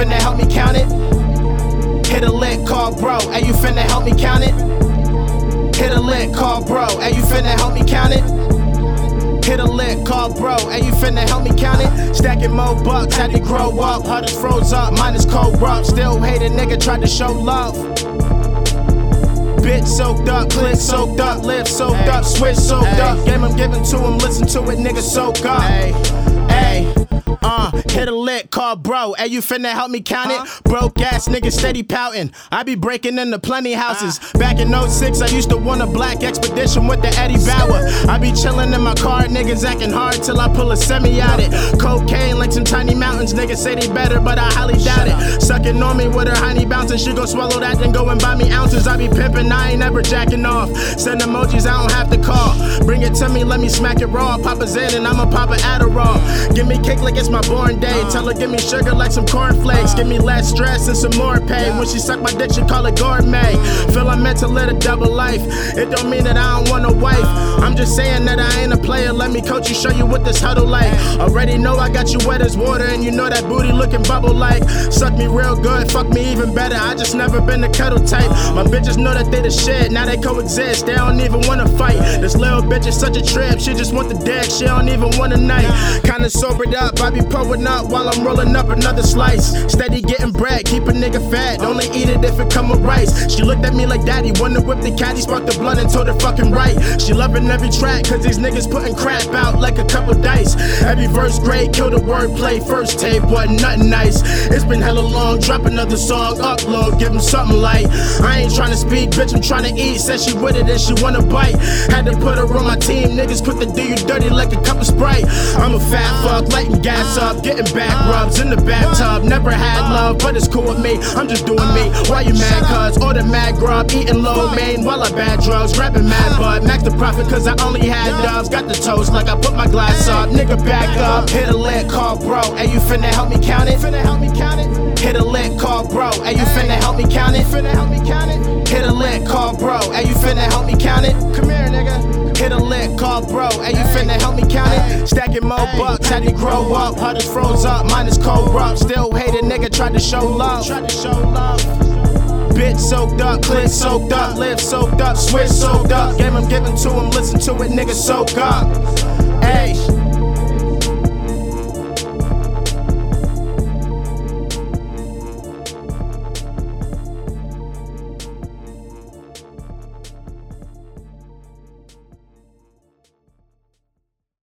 finna help me count it? Hit a lick, call bro, and you finna help me count it? Hit a lick, call bro, and you finna help me count it? Hit a lick, call bro, and you finna help me count it? Stacking more bucks, had to grow up. Hudders froze up, minus cold rough. Still hate a nigga, tried to show love. Bitch soaked up, click soaked up, lips soaked up, switch soaked up. Game I'm giving to him, listen to it, nigga, soak up. Hit a lick, call bro, and you finna help me count it? Broke ass nigga steady pouting, I be breaking into plenty houses. Back in 06, I used to want a black expedition with the Eddie Bauer. I be chillin' in my car, niggas acting hard till I pull a semi out it. Cocaine like some tiny mountains, niggas say they better, but I highly doubt it. Suckin' on me with her honey bouncing, she gon' swallow that then go and buy me ounces. I be pimpin', I ain't ever jacking off. Send emojis, I don't have to call. Bring it to me, let me smack it raw. Pop a Zen and I'ma pop an Adderall. Give me kick like it's my born day. Tell her give me sugar like some cornflakes. Give me less stress and some more pain. When she suck my dick, she call it gourmet. Feel I meant to live a double life. It don't mean that I don't want a wife. I'm just saying that I ain't a player. Let me coach you, show you what this huddle like. Already know I got you wet as water, and you know that booty looking bubble like. Suck me real good, fuck me even better. I just never been the cuddle type. My bitches know that they the shit. Now they coexist, they don't even wanna fight. This little bitch is such a trip. She just want the dick, she don't even want a night. Kinda sobered up, I be pulling up while I'm rolling up another slice. Steady getting bread, keep a nigga fat. Only eat it if it come with rice. She looked at me like daddy, wanna whip the caddy, sparked the blunt and told her fucking right. She loving every track, cause these niggas putting crap out like a couple dice. Every verse great, kill the wordplay. First tape wasn't nothing nice. It's been hella long, drop another song, upload, give him something light. I ain't tryna speak, bitch, I'm tryna eat. Said she with it and she wanna bite. Had to put her on my team, niggas quick to do you dirty like a cup of Sprite. I'm a fat fuck, lighting gas up, getting back rubs in the bathtub. Never had love, but it's cool with me. I'm just doing me. Why you mad? Cuz order mad grub, eating low main while I bad drugs, rapping mad bud, max the profit cause I only had doves. Got the toast like I put my glass up. Nigga back up, hit a lick, call bro, and you finna help me count it. Hit a lick, call bro, and you finna help me count it. Hit a lick, call bro, and you finna help me count it. Come here, nigga. Hit a lick, call bro, and you finna help me count it. Stacking more bucks, had to grow up, hudders froze up, minus cold rock. Still hate a nigga, tried to show love. Bitch soaked up, click soaked up, lips soaked up, switch soaked up. Game I'm giving to him, listen to it, nigga, soak up. Ayy.